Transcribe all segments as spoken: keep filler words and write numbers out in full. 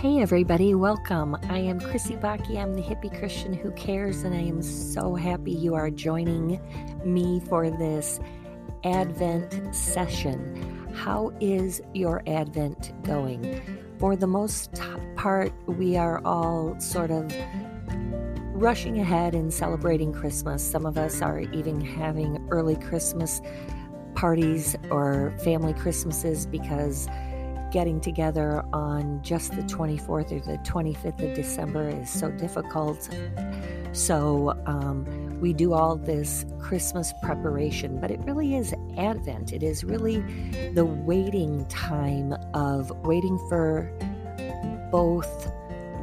Hey everybody, welcome. I am Chrissy Baki. I'm the hippie Christian who cares, and I am so happy you are joining me for this Advent session. How is your Advent going? For the most part, we are all sort of rushing ahead and celebrating Christmas. Some of us are even having early Christmas parties or family Christmases because getting together on just the twenty-fourth or the twenty-fifth of December is so difficult. So um, we do all this Christmas preparation, but it really is Advent. It is really the waiting time of waiting for both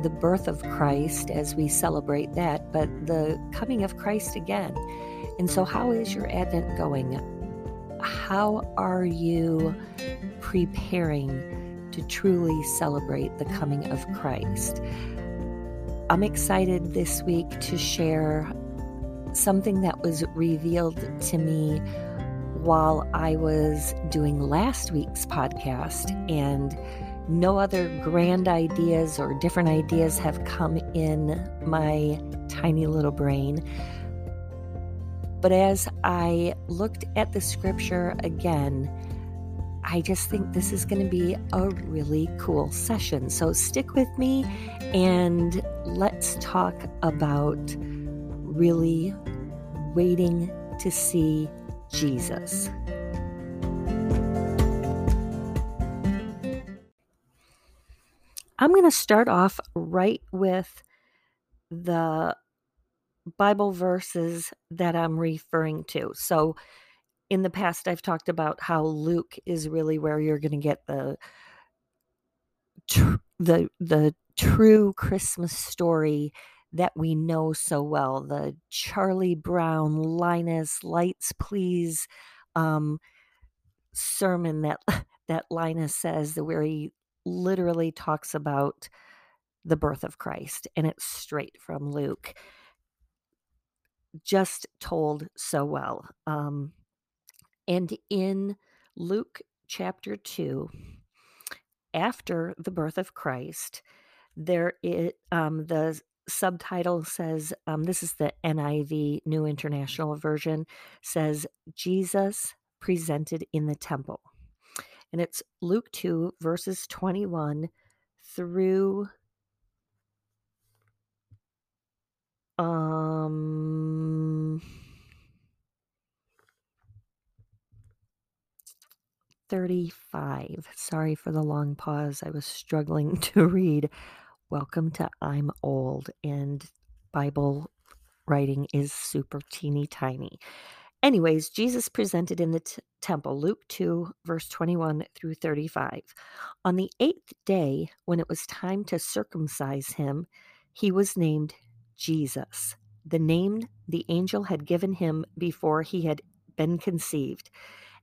the birth of Christ as we celebrate that, but the coming of Christ again. And so how is your Advent going? How are you preparing to truly celebrate the coming of Christ? I'm excited this week to share something that was revealed to me while I was doing last week's podcast, and no other grand ideas or different ideas have come in my tiny little brain. But as I looked at the scripture again, I just think this is going to be a really cool session. So stick with me and let's talk about really waiting to see Jesus. I'm going to start off right with the Bible verses that I'm referring to. So in the past, I've talked about how Luke is really where you're going to get the tr- the the true Christmas story that we know so well. The Charlie Brown, Linus, Lights Please um, sermon that that Linus says, where he literally talks about the birth of Christ, and it's straight from Luke. Just told so well. Um, and in Luke chapter two, after the birth of Christ, there it um, the subtitle says, um, this is the N I V, New International Version, says, Jesus presented in the temple. And it's Luke two, verses twenty-one through Um, thirty-five. Sorry for the long pause. I was struggling to read. Welcome to I'm Old, and Bible writing is super teeny tiny. Anyways, Jesus presented in the t- temple, Luke two, verse twenty-one through thirty-five. On the eighth day, when it was time to circumcise him, he was named Jesus, the name the angel had given him before he had been conceived.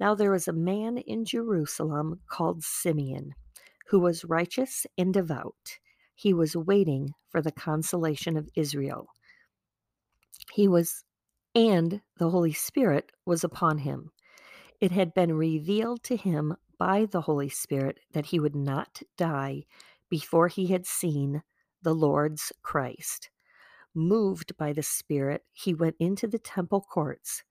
Now there was a man in Jerusalem called Simeon, who was righteous and devout. He was waiting for the consolation of Israel. He was, and the Holy Spirit was upon him. It had been revealed to him by the Holy Spirit that he would not die before he had seen the Lord's Christ. Moved by the Spirit, he went into the temple courts.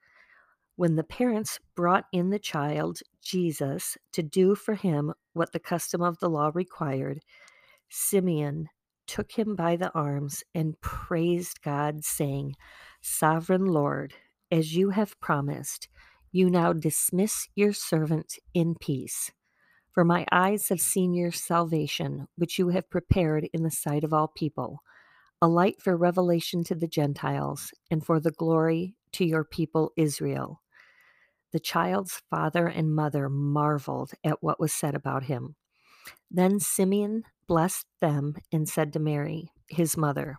When the parents brought in the child, Jesus, to do for him what the custom of the law required, Simeon took him by the arms and praised God, saying, Sovereign Lord, as you have promised, you now dismiss your servant in peace. For my eyes have seen your salvation, which you have prepared in the sight of all people, a light for revelation to the Gentiles, and for the glory to your people Israel. The child's father and mother marveled at what was said about him. Then Simeon blessed them and said to Mary, his mother.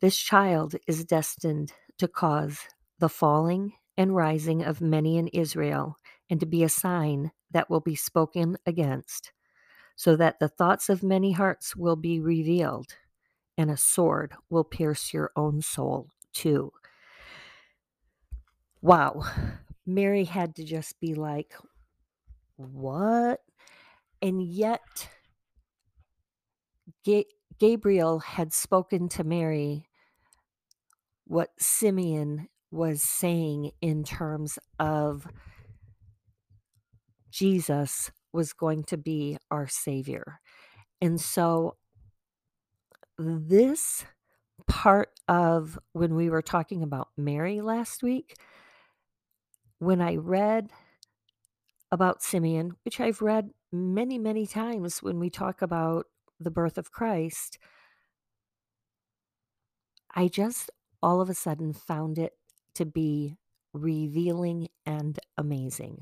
This child is destined to cause the falling and rising of many in Israel, and to be a sign that will be spoken against, so that the thoughts of many hearts will be revealed, and a sword will pierce your own soul too. Wow. Mary had to just be like, what? And yet, Ga- Gabriel had spoken to Mary what Simeon was saying in terms of Jesus was going to be our Savior. And so this part of when we were talking about Mary last week, when I read about Simeon, which I've read many, many times when we talk about the birth of Christ, I just all of a sudden found it to be revealing and amazing.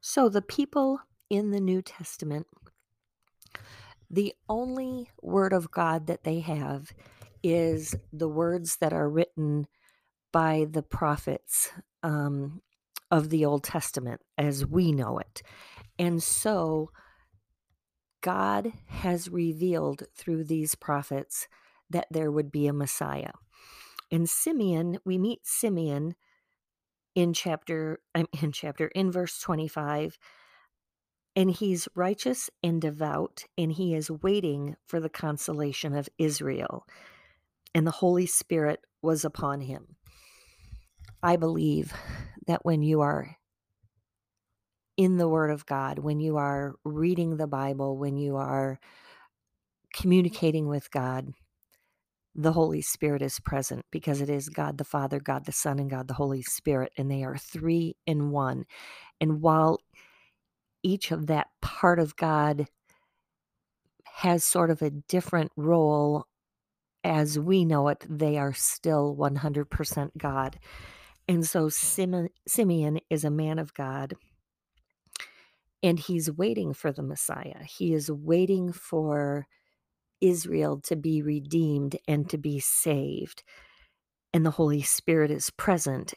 So the people in the New Testament, the only word of God that they have is the words that are written by the prophets um, of the Old Testament as we know it. And so God has revealed through these prophets that there would be a Messiah. And Simeon, we meet Simeon in chapter, in chapter, in verse twenty-five, and he's righteous and devout, and he is waiting for the consolation of Israel, and the Holy Spirit was upon him. I believe that when you are in the Word of God, when you are reading the Bible, when you are communicating with God, the Holy Spirit is present, because it is God the Father, God the Son, and God the Holy Spirit, and they are three in one. And while each of that part of God has sort of a different role as we know it, they are still one hundred percent God. And so Simeon is a man of God, and he's waiting for the Messiah. He is waiting for Israel to be redeemed and to be saved, and the Holy Spirit is present.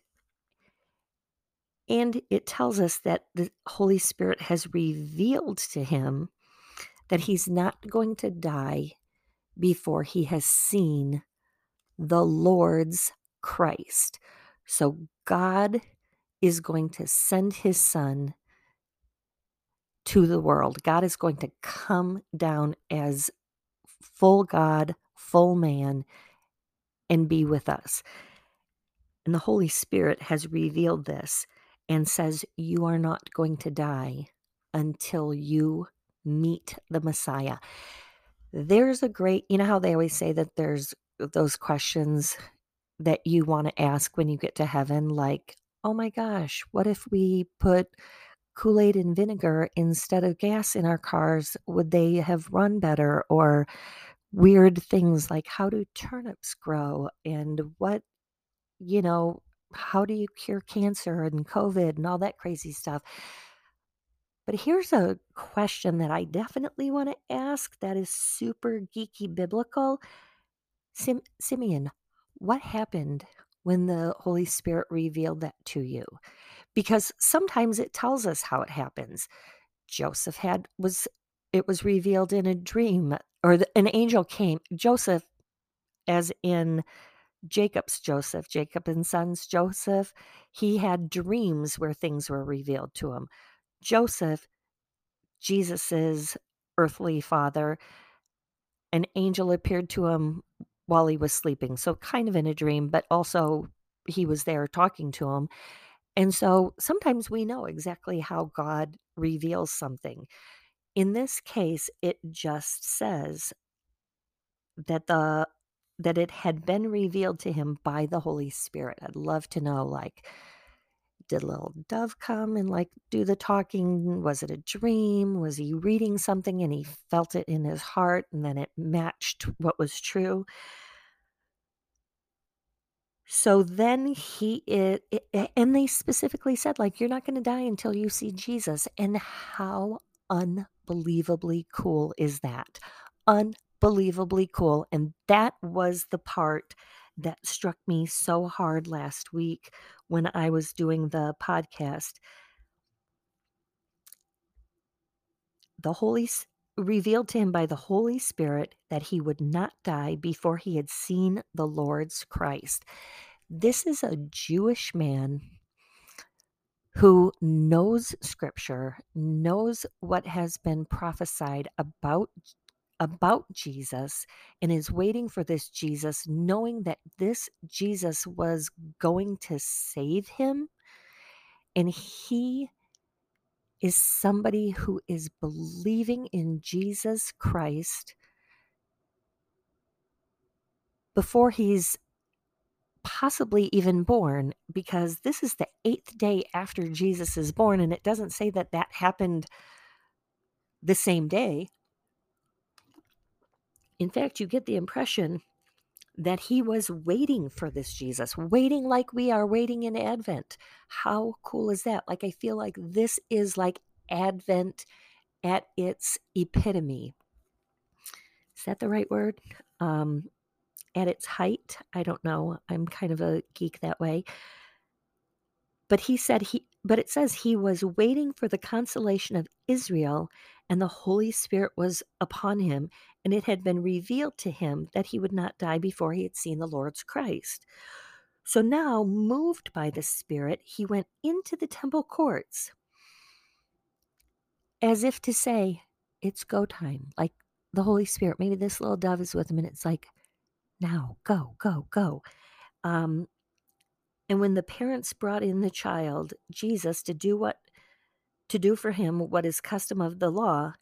And it tells us that the Holy Spirit has revealed to him that he's not going to die before he has seen the Lord's Christ. So God is going to send his Son to the world. God is going to come down as full God, full man, and be with us. And the Holy Spirit has revealed this and says, you are not going to die until you meet the Messiah. There's a great, you know how they always say that there's those questions that you want to ask when you get to heaven, like, oh my gosh, what if we put Kool-Aid and vinegar instead of gas in our cars? Would they have run better? Or weird things like, how do turnips grow? And what, you know, how do you cure cancer and COVID and all that crazy stuff? But here's a question that I definitely want to ask that is super geeky biblical. Sim- Simeon, what happened when the Holy Spirit revealed that to you? Because sometimes it tells us how it happens. Joseph had, was, it was revealed in a dream, or the, an angel came. Joseph, as in Jacob's Joseph, Jacob and Sons Joseph, he had dreams where things were revealed to him. Joseph, Jesus's earthly father, an angel appeared to him while he was sleeping. So kind of in a dream, but also he was there talking to him. And so sometimes we know exactly how God reveals something. In this case, it just says that the that it had been revealed to him by the Holy Spirit. I'd love to know, like, did a little dove come and like do the talking? Was it a dream? Was he reading something and he felt it in his heart and then it matched what was true? So then he, it, it, and they specifically said, like, you're not going to die until you see Jesus. And how unbelievably cool is that? unbelievably cool. And that was the part that struck me so hard last week when I was doing the podcast. The Holy Spirit revealed to him by the Holy Spirit that he would not die before he had seen the Lord's Christ. This is a Jewish man who knows Scripture, knows what has been prophesied about, about Jesus, and is waiting for this Jesus, knowing that this Jesus was going to save him. And he is somebody who is believing in Jesus Christ before he's possibly even born, because this is the eighth day after Jesus is born, and it doesn't say that that happened the same day. In fact, you get the impression that he was waiting for this Jesus, waiting like we are waiting in Advent. How cool is that? Like, I feel like this is like Advent at its epitome. Is that the right word? Um, at its height? I don't know. I'm kind of a geek that way. But he said he, but it says he was waiting for the consolation of Israel, and the Holy Spirit was upon him. And it had been revealed to him that he would not die before he had seen the Lord's Christ. So now, moved by the Spirit, he went into the temple courts, as if to say, it's go time. Like the Holy Spirit, maybe this little dove is with him, and it's like, now, go, go, go. Um, and when the parents brought in the child, Jesus, to do what to do for him what is custom of the law,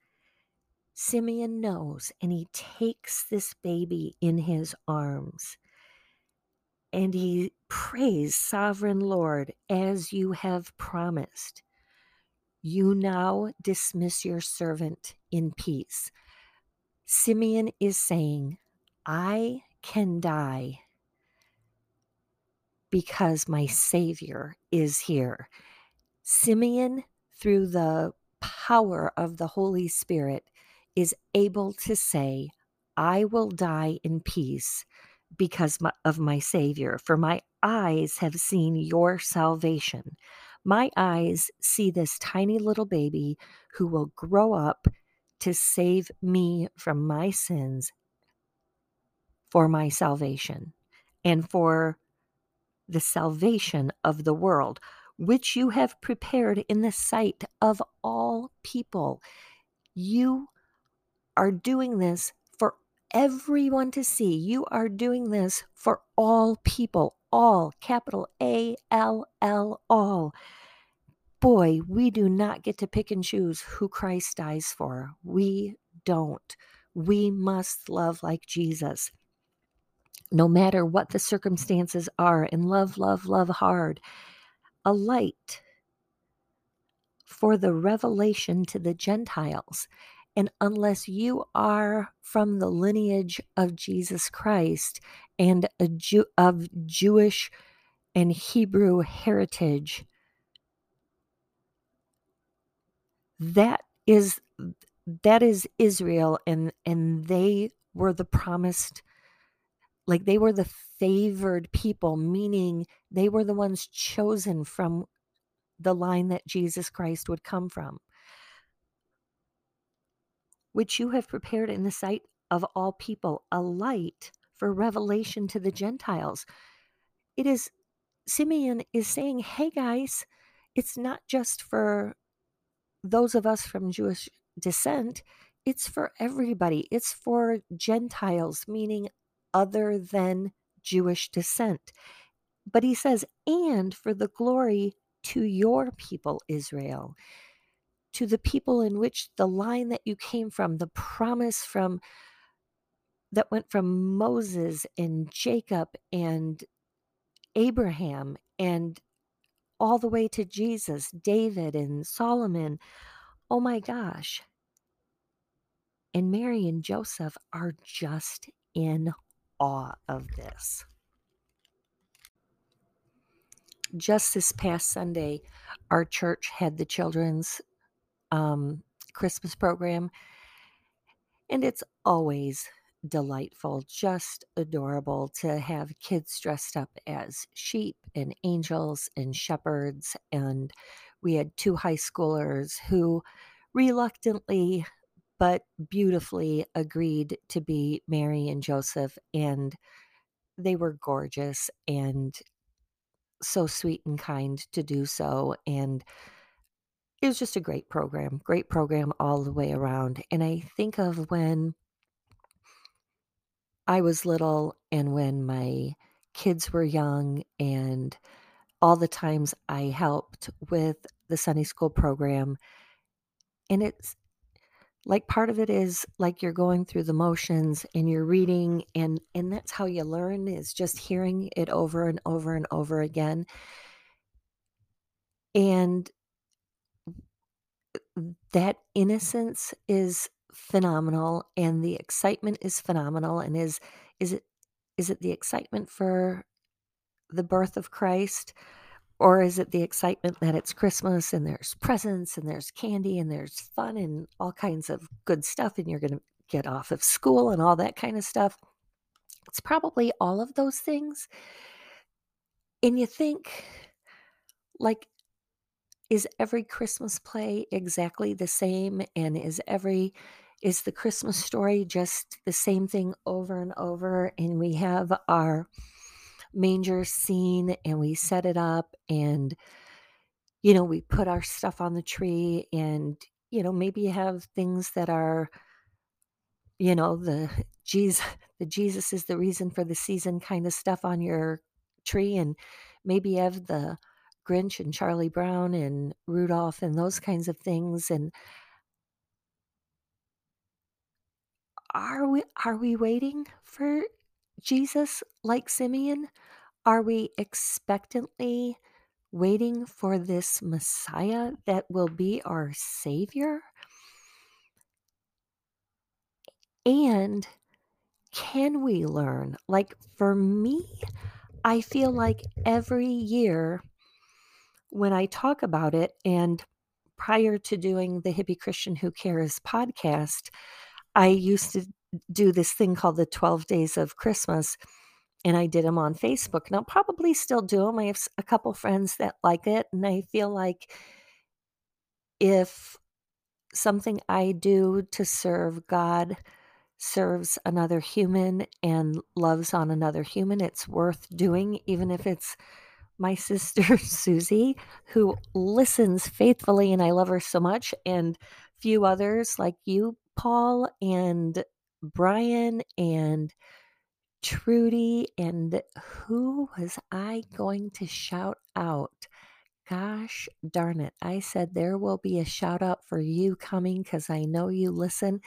Simeon knows, and he takes this baby in his arms, and he prays, Sovereign Lord, as you have promised, you now dismiss your servant in peace. Simeon is saying, I can die because my Savior is here. Simeon, through the power of the Holy Spirit, is able to say, I will die in peace because of my Savior, for my eyes have seen your salvation. My eyes see this tiny little baby who will grow up to save me from my sins, for my salvation, and for the salvation of the world, which you have prepared in the sight of all people. You are doing this for everyone to see. You are doing this for all people. All, capital A L L, all. Boy, we do not get to pick and choose who Christ dies for. We don't. We must love like Jesus, no matter what the circumstances are, and love, love, love hard. A light for the revelation to the Gentiles. And unless you are from the lineage of Jesus Christ and a Jew, of Jewish and Hebrew heritage, that is that is Israel, and, and they were the promised, like they were the favored people, meaning they were the ones chosen from the line that Jesus Christ would come from, which you have prepared in the sight of all people, a light for revelation to the Gentiles. It is, Simeon is saying, hey guys, it's not just for those of us from Jewish descent, it's for everybody. It's for Gentiles, meaning other than Jewish descent. But he says, and for the glory to your people, Israel, to the people in which the line that you came from, the promise from that went from Moses and Jacob and Abraham and all the way to Jesus, David and Solomon. Oh my gosh. And Mary and Joseph are just in awe of this. Just this past Sunday, our church had the children's Um, Christmas program, And it's always delightful, just adorable to have kids dressed up as sheep and angels and shepherds. And we had two high schoolers who reluctantly but beautifully agreed to be Mary and Joseph, and they were gorgeous and so sweet and kind to do so. And it was just a great program, great program all the way around. And I think of when I was little and when my kids were young and all the times I helped with the Sunday school program. And it's like part of it is like you're going through the motions and you're reading, and, and that's how you learn, is just hearing it over and over and over again. And that innocence is phenomenal, and the excitement is phenomenal. And is is it is it the excitement for the birth of Christ? Or is it the excitement that it's Christmas and there's presents and there's candy and there's fun and all kinds of good stuff and you're going to get off of school and all that kind of stuff? It's probably all of those things. And you think, like, is every Christmas play exactly the same? And is every, is the Christmas story just the same thing over and over? And we have our manger scene and we set it up, and you know, we put our stuff on the tree, and you know, maybe you have things that are, you know, the Jesus the Jesus is the reason for the season kind of stuff on your tree, and maybe you have the Grinch and Charlie Brown and Rudolph and those kinds of things. And are we are we waiting for Jesus, like Simeon? Are we expectantly waiting for this Messiah that will be our Savior? And can we learn? Like, for me, I feel like every year when I talk about it, and prior to doing the Hippie Christian Who Cares podcast, I used to do this thing called the twelve Days of Christmas, and I did them on Facebook, and I'll probably still do them. I have a couple friends that like it, and I feel like if something I do to serve God serves another human and loves on another human, it's worth doing, even if it's my sister Susie, who listens faithfully, and I love her so much, and few others like you, Paul, and Brian, and Trudy, and who was I going to shout out? Gosh darn it. I said there will be a shout out for you coming because I know you listen,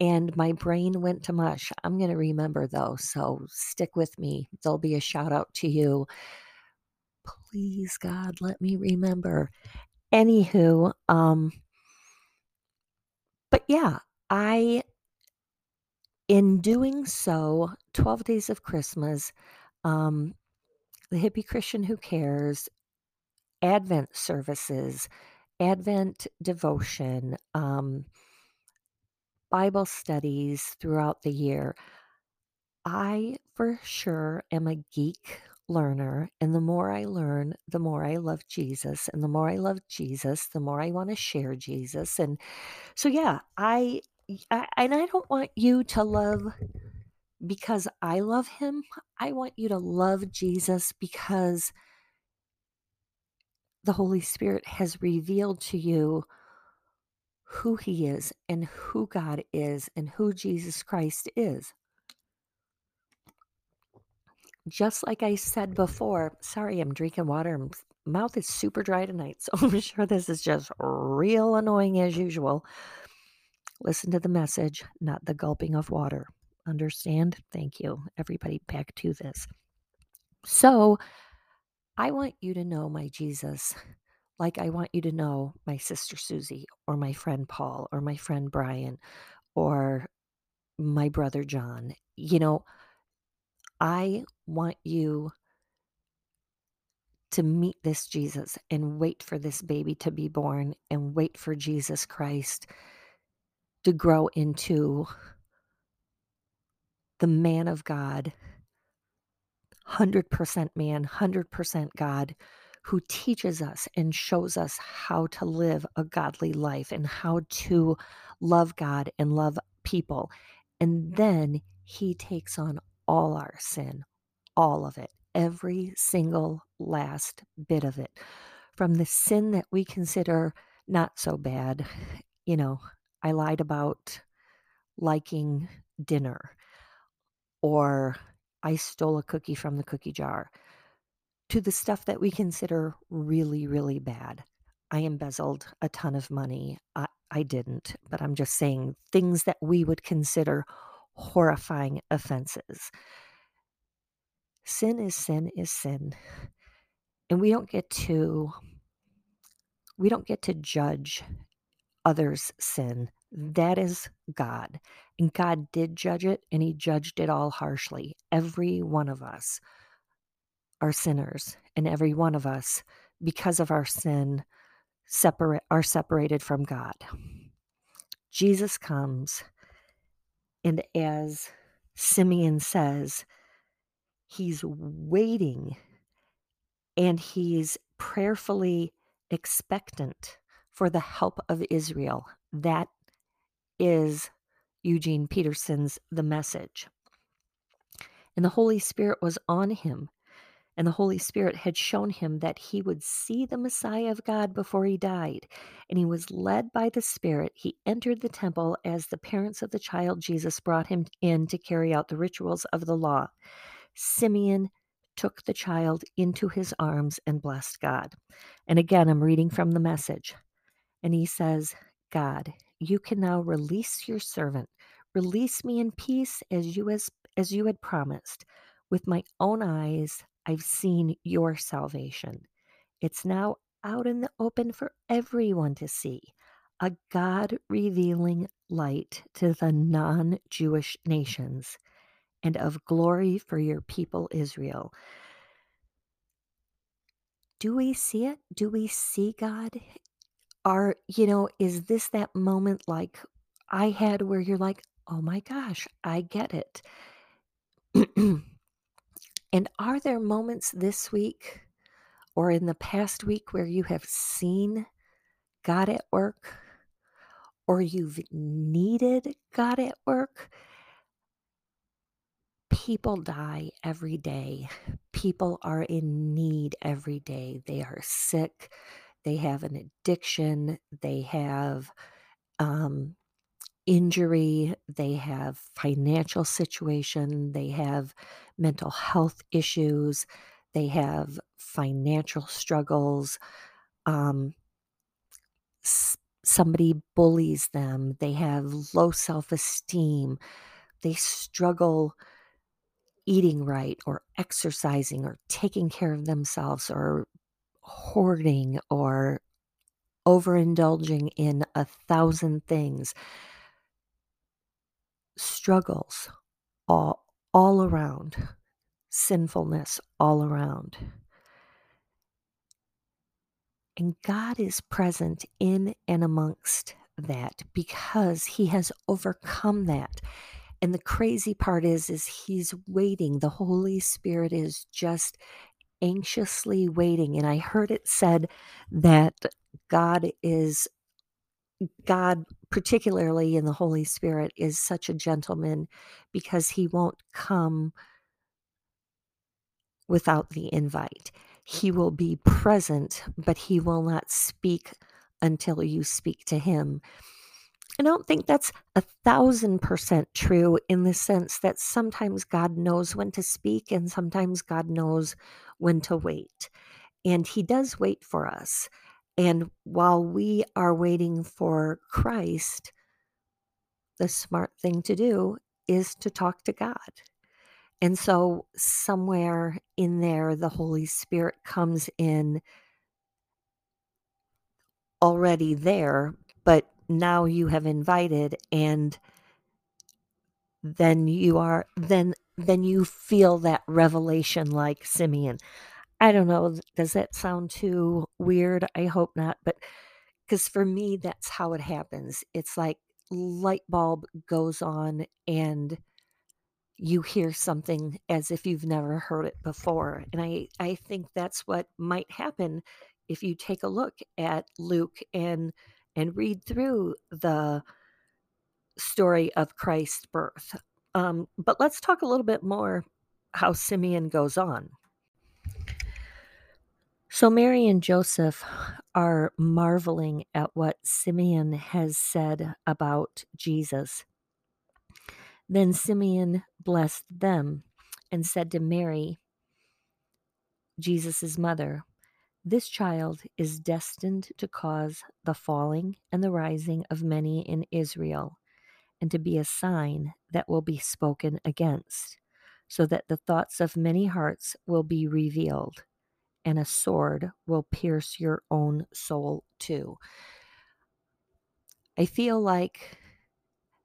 and my brain went to mush. I'm going to remember though, so stick with me. There'll be a shout out to you. Please, God, let me remember. Anywho, um, but yeah, I... in doing so, twelve Days of Christmas, um, the Hippie Christian Who Cares, Advent services, Advent devotion, um, Bible studies throughout the year, I for sure am a geek learner. And the more I learn, the more I love Jesus. And the more I love Jesus, the more I want to share Jesus. And so, yeah, I... I, and I don't want you to love because I love him. I want you to love Jesus because the Holy Spirit has revealed to you who he is and who God is and who Jesus Christ is. Just like I said before, sorry, I'm drinking water. My mouth is super dry tonight, so I'm sure this is just real annoying as usual. Listen to the message, not the gulping of water. Understand? Thank you. Everybody, back to this. So, I want you to know my Jesus like I want you to know my sister Susie, or my friend Paul, or my friend Brian, or my brother John. You know, I want you to meet this Jesus and wait for this baby to be born and wait for Jesus Christ to grow into the man of God, one hundred percent man, one hundred percent God, who teaches us and shows us how to live a godly life and how to love God and love people. And then he takes on all our sin, all of it, every single last bit of it, from the sin that we consider not so bad. You know, I lied about liking dinner, or I stole a cookie from the cookie jar, to the stuff that we consider really, really bad. I embezzled a ton of money. I, I didn't, but I'm just saying things that we would consider horrifying offenses. Sin is sin is sin. And we don't get to, we don't get to judge others' sin. That is God. And God did judge it, and he judged it all harshly. Every one of us are sinners, and every one of us, because of our sin, separate are separated from God. Jesus comes, and as Simeon says, he's waiting and he's prayerfully expectant for the help of Israel. That is Eugene Peterson's The Message. And the Holy Spirit was on him. And the Holy Spirit had shown him that he would see the Messiah of God before he died. And he was led by the Spirit. He entered the temple as the parents of the child Jesus brought him in to carry out the rituals of the law. Simeon took the child into his arms and blessed God. And again, I'm reading from The Message. And he says, God, you can now release your servant. Release me in peace as you, as, as you had promised. With my own eyes, I've seen your salvation. It's now out in the open for everyone to see, a God-revealing light to the non-Jewish nations and of glory for your people Israel. Do we see it? Do we see God? Are, you know, is this that moment like I had where you're like, oh my gosh, I get it. And are there moments this week or in the past week where you have seen God at work, or you've needed God at work? People die every day. People are in need every day. They are sick. They have an addiction. They have um, injury, they have financial situation, they have mental health issues, they have financial struggles, um, s- somebody bullies them, they have low self-esteem, they struggle eating right or exercising or taking care of themselves or hoarding or overindulging in a thousand things. Struggles all, all around, sinfulness all around. And God is present in and amongst that because he has overcome that. And the crazy part is, is he's waiting. The Holy Spirit is just anxiously waiting. And I heard it said that God is God, particularly in the Holy Spirit, is such a gentleman because he won't come without the invite. He will be present, but he will not speak until you speak to him. And I don't think that's a thousand percent true, in the sense that sometimes God knows when to speak and sometimes God knows when to wait. And he does wait for us. And while we are waiting for Christ, the smart thing to do is to talk to God. And so somewhere in there, the Holy Spirit comes in already there, but now you have invited, and then you are, then, then you feel that revelation like Simeon. I don't know, does that sound too weird? I hope not, but because for me, that's how it happens. It's like light bulb goes on and you hear something as if you've never heard it before. And I, I think that's what might happen if you take a look at Luke and and read through the story of Christ's birth. Um, but let's talk a little bit more how Simeon goes on. So Mary and Joseph are marveling at what Simeon has said about Jesus. Then Simeon blessed them and said to Mary, Jesus' mother, "This child is destined to cause the falling and the rising of many in Israel, and to be a sign that will be spoken against, so that the thoughts of many hearts will be revealed, and a sword will pierce your own soul too." I feel like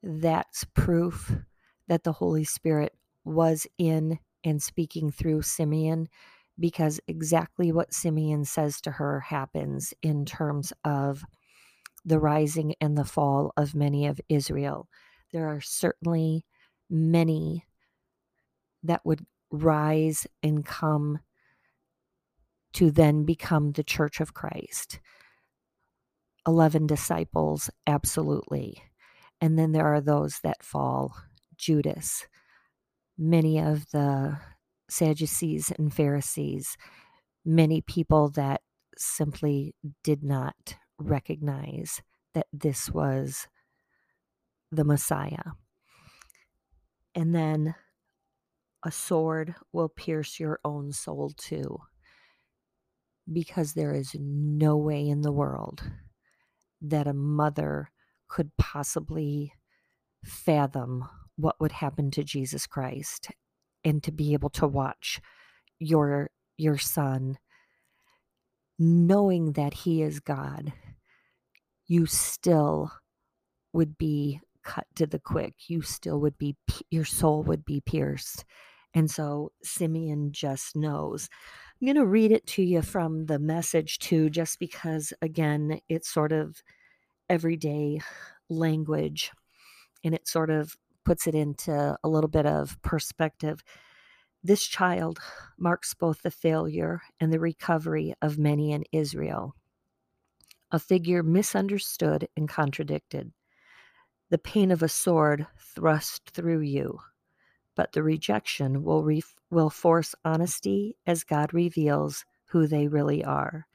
that's proof that the Holy Spirit was in and speaking through Simeon, because exactly what Simeon says to her happens in terms of the rising and the fall of many of Israel. There are certainly many that would rise and come to then become the Church of Christ. Eleven disciples, absolutely. And then there are those that fall. Judas, many of the Sadducees and Pharisees, many people that simply did not recognize that this was the Messiah. And then a sword will pierce your own soul too, because there is no way in the world that a mother could possibly fathom what would happen to Jesus Christ, and to be able to watch your your son, knowing that he is God, you still would be cut to the quick. You still would be, your soul would be pierced. And so Simeon just knows. I'm going to read it to you from The Message too, just because, again, it's sort of everyday language, and it sort of puts it into a little bit of perspective. "This child marks both the failure and the recovery of many in Israel, a figure misunderstood and contradicted. The pain of a sword thrust through you, but the rejection will re- will force honesty as God reveals who they really are."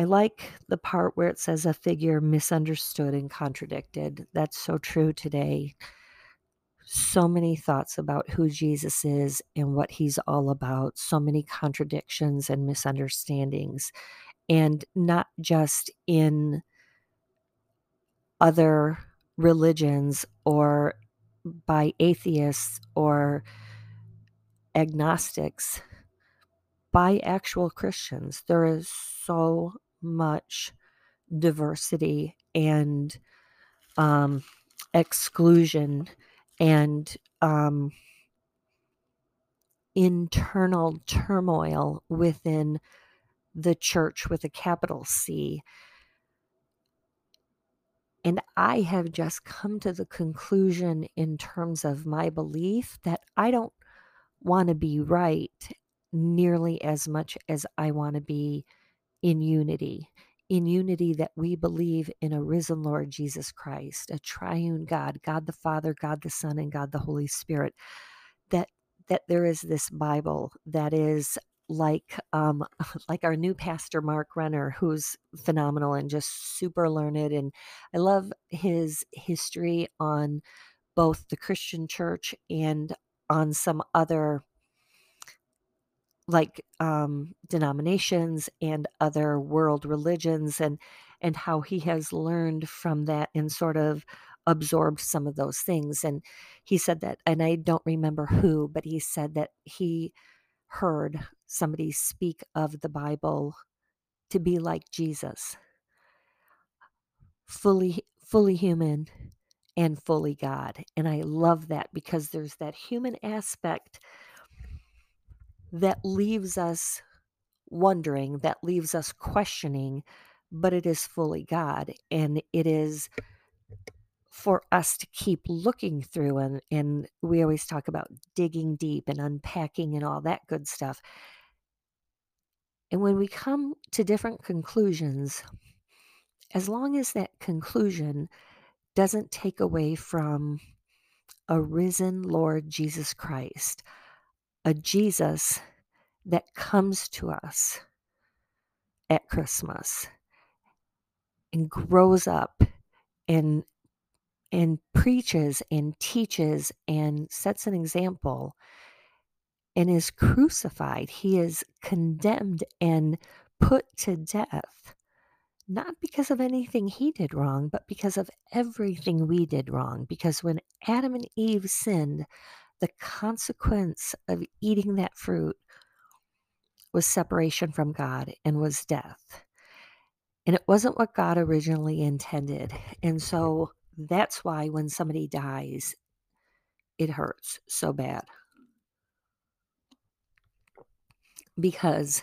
I like the part where it says a figure misunderstood and contradicted. That's so true today. So many thoughts about who Jesus is and what he's all about. So many contradictions and misunderstandings. And not just in other religions or by atheists or agnostics, by actual Christians. There is so much diversity and um, exclusion and um, internal turmoil within the church with a capital C. And I have just come to the conclusion in terms of my belief that I don't want to be right nearly as much as I want to be in unity, in unity that we believe in a risen Lord Jesus Christ, a triune God, God the Father, God the Son, and God the Holy Spirit, that that there is this Bible that is like um, like our new pastor, Mark Renner, who's phenomenal and just super learned. And I love his history on both the Christian church and on some other like um, denominations and other world religions, and and how he has learned from that and sort of absorbed some of those things. And he said that, and I don't remember who, but he said that he heard somebody speak of the Bible to be like Jesus, fully fully human and fully God. And I love that, because there's that human aspect that leaves us wondering, that leaves us questioning, but it is fully God, and it is for us to keep looking through. And, and we always talk about digging deep and unpacking and all that good stuff. And when we come to different conclusions, as long as that conclusion doesn't take away from a risen Lord Jesus Christ, a Jesus that comes to us at Christmas and grows up and and preaches and teaches and sets an example and is crucified. He is condemned and put to death, not because of anything he did wrong, but because of everything we did wrong. Because when Adam and Eve sinned, the consequence of eating that fruit was separation from God and was death. And it wasn't what God originally intended. And so that's why when somebody dies, it hurts so bad. Because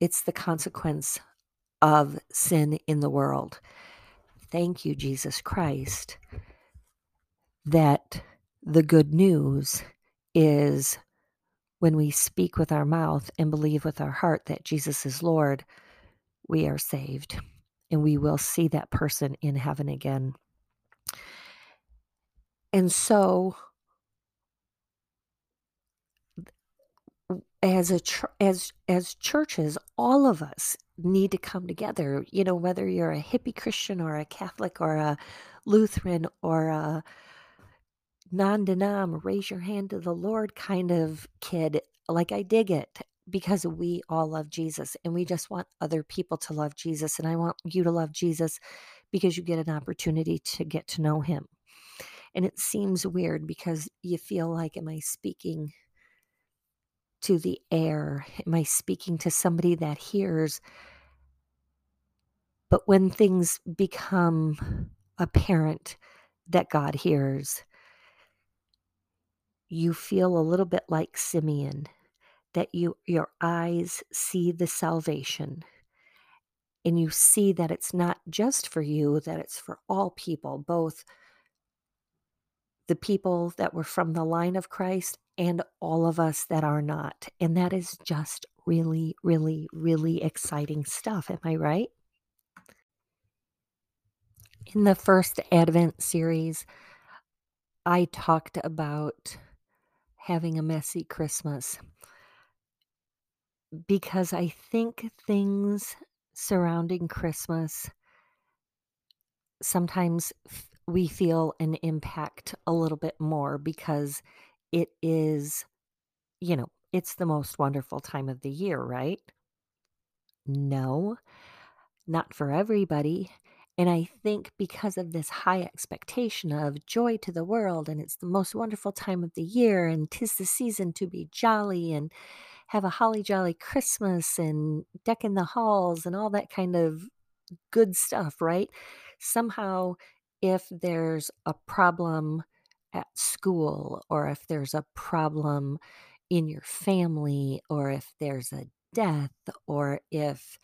it's the consequence of sin in the world. Thank you, Jesus Christ, that the good news is when we speak with our mouth and believe with our heart that Jesus is Lord, we are saved and we will see that person in heaven again. And so as a as as churches, all of us need to come together, you know, whether you're a hippie Christian or a Catholic or a Lutheran or a non-denom, raise your hand to the Lord kind of kid. Like, I dig it, because we all love Jesus and we just want other people to love Jesus. And I want you to love Jesus because you get an opportunity to get to know him. And it seems weird because you feel like, am I speaking to the air? Am I speaking to somebody that hears? But when things become apparent that God hears, you feel a little bit like Simeon, that you your eyes see the salvation and you see that it's not just for you, that it's for all people, both the people that were from the line of Christ and all of us that are not. And that is just really, really, really exciting stuff. Am I right? In the first Advent series, I talked about having a messy Christmas, because I think things surrounding Christmas, sometimes we feel an impact a little bit more because it is, you know, it's the most wonderful time of the year, right? No, not for everybody. And I think because of this high expectation of joy to the world, and it's the most wonderful time of the year, and 'tis the season to be jolly and have a holly jolly Christmas and decking the halls and all that kind of good stuff, right? Somehow, if there's a problem at school, or if there's a problem in your family, or if there's a death, or if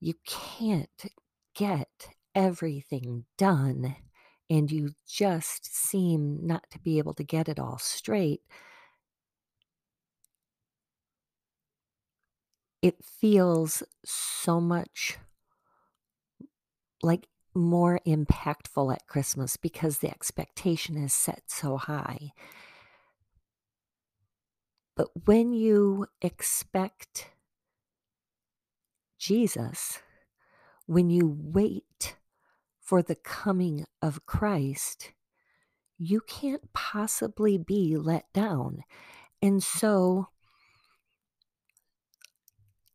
you can't get everything done and you just seem not to be able to get it all straight, it feels so much like more impactful at Christmas because the expectation is set so high. But when you expect Jesus, when you wait for the coming of Christ, you can't possibly be let down. And so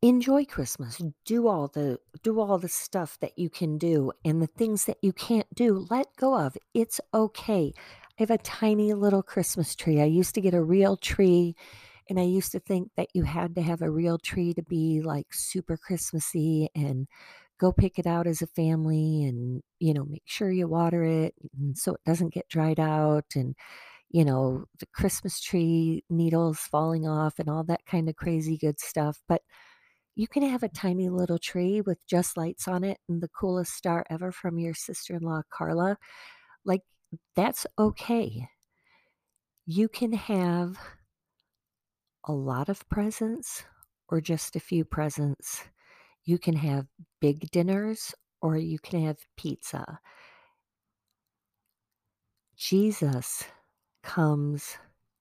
enjoy Christmas. Do all the do all the stuff that you can do, and the things that you can't do, let go of. It's okay. I have a tiny little Christmas tree. I used to get a real tree, and I used to think that you had to have a real tree to be like super Christmassy and go pick it out as a family and, you know, make sure you water it so it doesn't get dried out, and, you know, the Christmas tree needles falling off and all that kind of crazy good stuff. But you can have a tiny little tree with just lights on it and the coolest star ever from your sister-in-law, Carla. Like, that's okay. You can have a lot of presents or just a few presents. You can have big dinners or you can have pizza. Jesus comes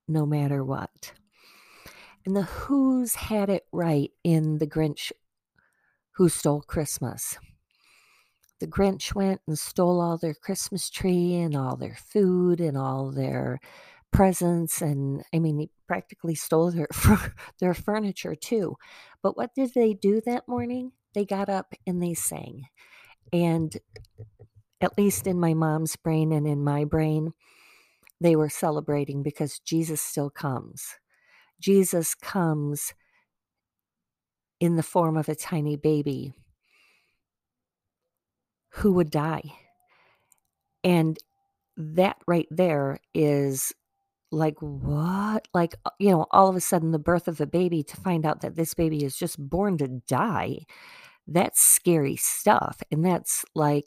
no matter what. And the Who's had it right in The Grinch Who Stole Christmas. The Grinch went and stole all their Christmas tree and all their food and all their presents. And I mean, he practically stole their, their furniture too. But what did they do that morning? They got up and they sang. And at least in my mom's brain and in my brain, they were celebrating because Jesus still comes. Jesus comes in the form of a tiny baby who would die. And that right there is like, what? Like, you know, all of a sudden the birth of a baby, to find out that this baby is just born to die, that's scary stuff. And that's like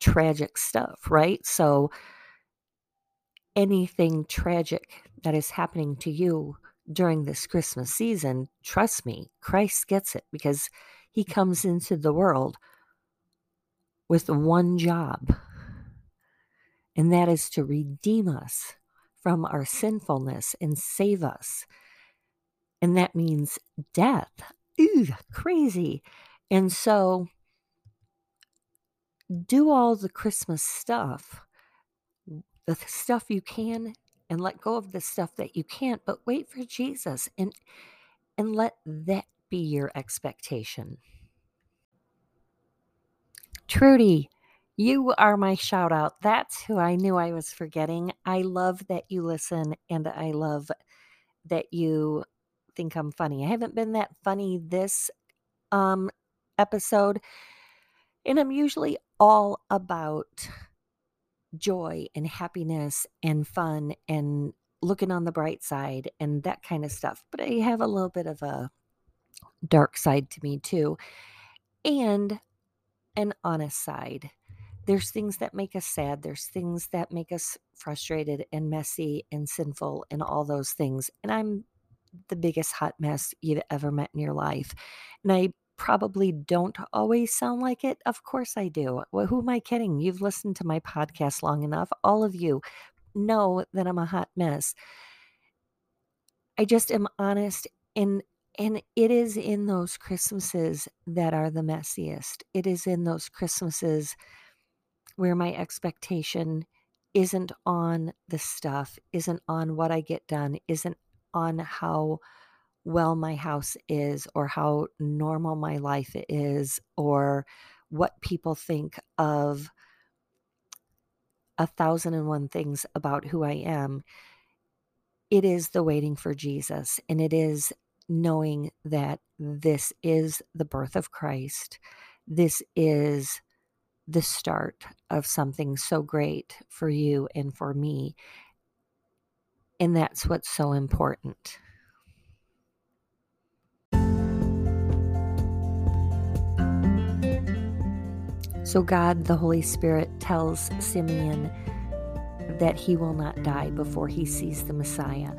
tragic stuff, right? So anything tragic that is happening to you during this Christmas season, trust me, Christ gets it, because he comes into the world with one job, and that is to redeem us from our sinfulness and save us. And that means death. Ooh, crazy. And so do all the Christmas stuff, the stuff you can, and let go of the stuff that you can't, but wait for Jesus and and let that be your expectation. Trudy, you are my shout out. That's who I knew I was forgetting. I love that you listen, and I love that you think I'm funny. I haven't been that funny this um, episode, and I'm usually all about joy and happiness and fun and looking on the bright side and that kind of stuff. But I have a little bit of a dark side to me too, and an honest side. There's things that make us sad. There's things that make us frustrated and messy and sinful and all those things. And I'm the biggest hot mess you've ever met in your life. And I probably don't always sound like it. Of course I do. Well, who am I kidding? You've listened to my podcast long enough. All of you know that I'm a hot mess. I just am honest, and and it is in those Christmases that are the messiest. It is in those Christmases where my expectation isn't on the stuff, isn't on what I get done, isn't on how well my house is or how normal my life is or what people think of a thousand and one things about who I am. It is the waiting for Jesus, and it is knowing that this is the birth of Christ. This is the start of something so great for you and for me, and that's what's so important. So God, the Holy Spirit, tells Simeon that he will not die before he sees the Messiah.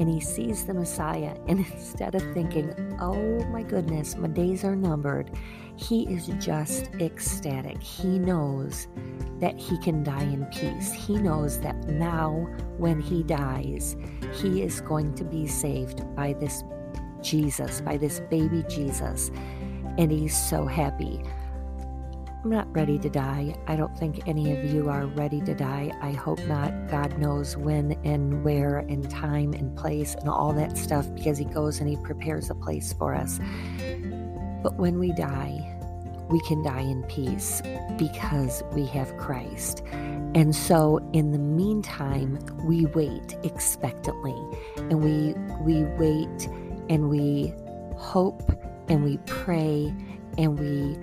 And he sees the Messiah, and instead of thinking, oh my goodness, my days are numbered, he is just ecstatic. He knows that he can die in peace. He knows that now when he dies, he is going to be saved by this Jesus, by this baby Jesus. And he's so happy. I'm not ready to die. I don't think any of you are ready to die. I hope not. God knows when and where and time and place and all that stuff, because he goes and he prepares a place for us. But when we die, we can die in peace because we have Christ. And so in the meantime, we wait expectantly, and we we wait and we hope and we pray and we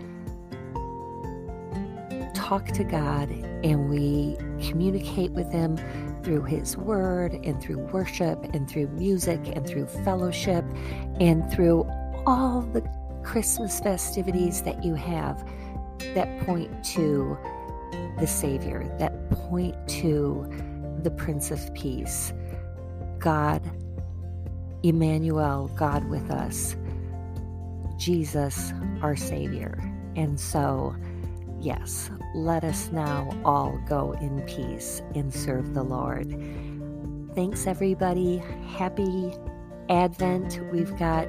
talk to God, and we communicate with him through his word and through worship and through music and through fellowship and through all the Christmas festivities that you have that point to the Savior, that point to the Prince of Peace, God, Emmanuel, God with us, Jesus, our Savior. And so, yes, let us now all go in peace and serve the Lord. Thanks, everybody. Happy Advent. We've got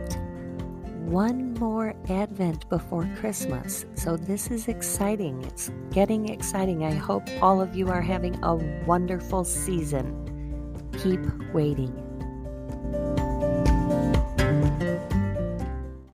one more Advent before Christmas, so this is exciting. It's getting exciting. I hope all of you are having a wonderful season. Keep waiting.